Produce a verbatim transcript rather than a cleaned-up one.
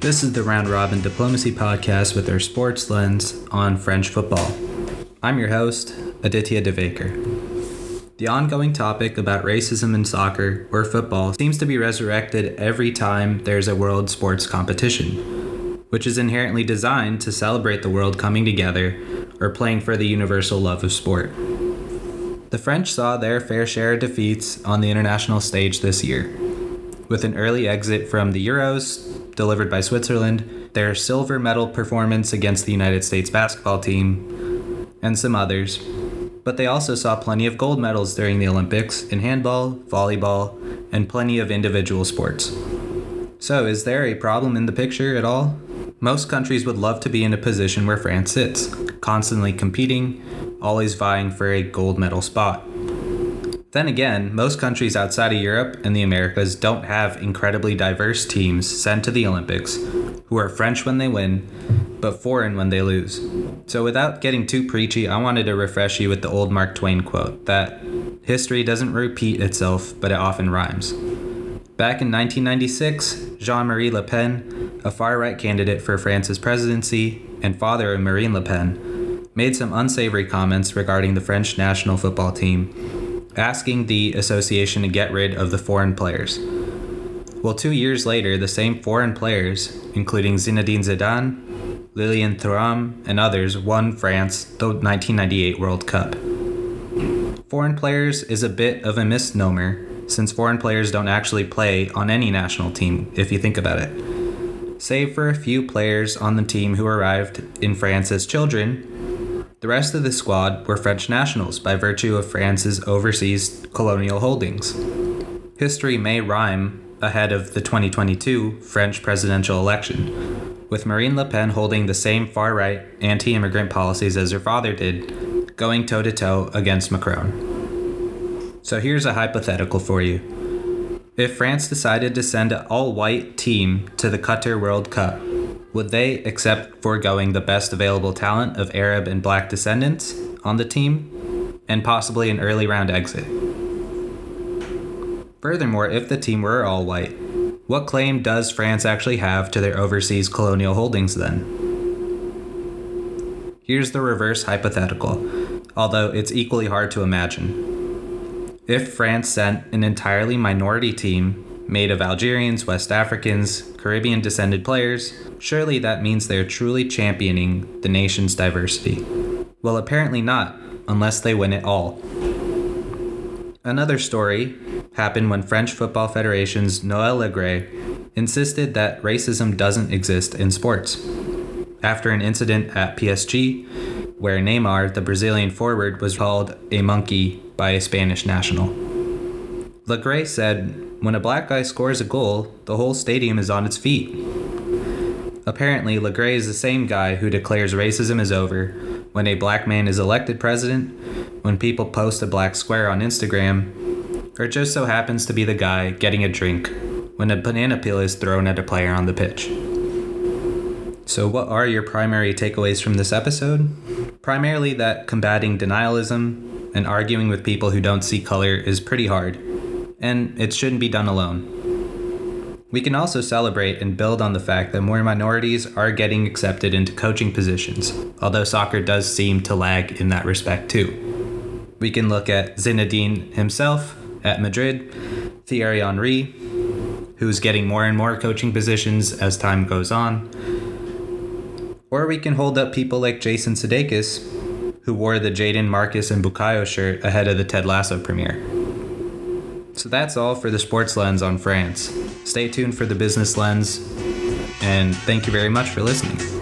This is the Round Robin Diplomacy Podcast with our sports lens on French football. I'm your host, Aditya DeVaker. The ongoing topic about racism in soccer or football seems to be resurrected every time there's a world sports competition, which is inherently designed to celebrate the world coming together or playing for the universal love of sport. The French saw their fair share of defeats on the international stage this year, with an early exit from the Euros, delivered by Switzerland, their silver medal performance against the United States basketball team, and some others. But they also saw plenty of gold medals during the Olympics in handball, volleyball, and plenty of individual sports. So is there a problem in the picture at all? Most countries would love to be in a position where France sits, constantly competing, always vying for a gold medal spot. Then again, most countries outside of Europe and the Americas don't have incredibly diverse teams sent to the Olympics who are French when they win, but foreign when they lose. So without getting too preachy, I wanted to refresh you with the old Mark Twain quote that history doesn't repeat itself, but it often rhymes. Back in nineteen ninety-six, Jean-Marie Le Pen, a far-right candidate for France's presidency and father of Marine Le Pen, made some unsavory comments regarding the French national football team, asking the association to get rid of the foreign players. Well, two years later, the same foreign players, including Zinedine Zidane, Lilian Thuram, and others, won France the nineteen ninety-eight World Cup. Foreign players is a bit of a misnomer, since foreign players don't actually play on any national team, if you think about it. Save for a few players on the team who arrived in France as children, the rest of the squad were French nationals by virtue of France's overseas colonial holdings. History may rhyme ahead of the twenty twenty-two French presidential election, with Marine Le Pen holding the same far-right anti-immigrant policies as her father did, going toe-to-toe against Macron. So here's a hypothetical for you. If France decided to send an all-white team to the Qatar World Cup, would they accept foregoing the best available talent of Arab and Black descendants on the team, and possibly an early round exit? Furthermore, if the team were all white, what claim does France actually have to their overseas colonial holdings then? Here's the reverse hypothetical, although it's equally hard to imagine. If France sent an entirely minority team made of Algerians, West Africans, Caribbean-descended players, surely that means they're truly championing the nation's diversity. Well, apparently not, unless they win it all. Another story happened when French Football Federation's Noel Le Graët insisted that racism doesn't exist in sports, after an incident at P S G where Neymar, the Brazilian forward, was called a monkey by a Spanish national. Le Graët said, "When a black guy scores a goal, the whole stadium is on its feet." Apparently, Le Graët is the same guy who declares racism is over when a black man is elected president, when people post a black square on Instagram, or just so happens to be the guy getting a drink when a banana peel is thrown at a player on the pitch. So what are your primary takeaways from this episode? Primarily that combating denialism and arguing with people who don't see color is pretty hard, and it shouldn't be done alone. We can also celebrate and build on the fact that more minorities are getting accepted into coaching positions, although soccer does seem to lag in that respect too. We can look at Zinedine himself at Madrid, Thierry Henry, who's getting more and more coaching positions as time goes on. Or we can hold up people like Jason Sudeikis, who wore the Jaden Marcus and Bukayo shirt ahead of the Ted Lasso premiere. So that's all for the sports lens on France. Stay tuned for the business lens, and thank you very much for listening.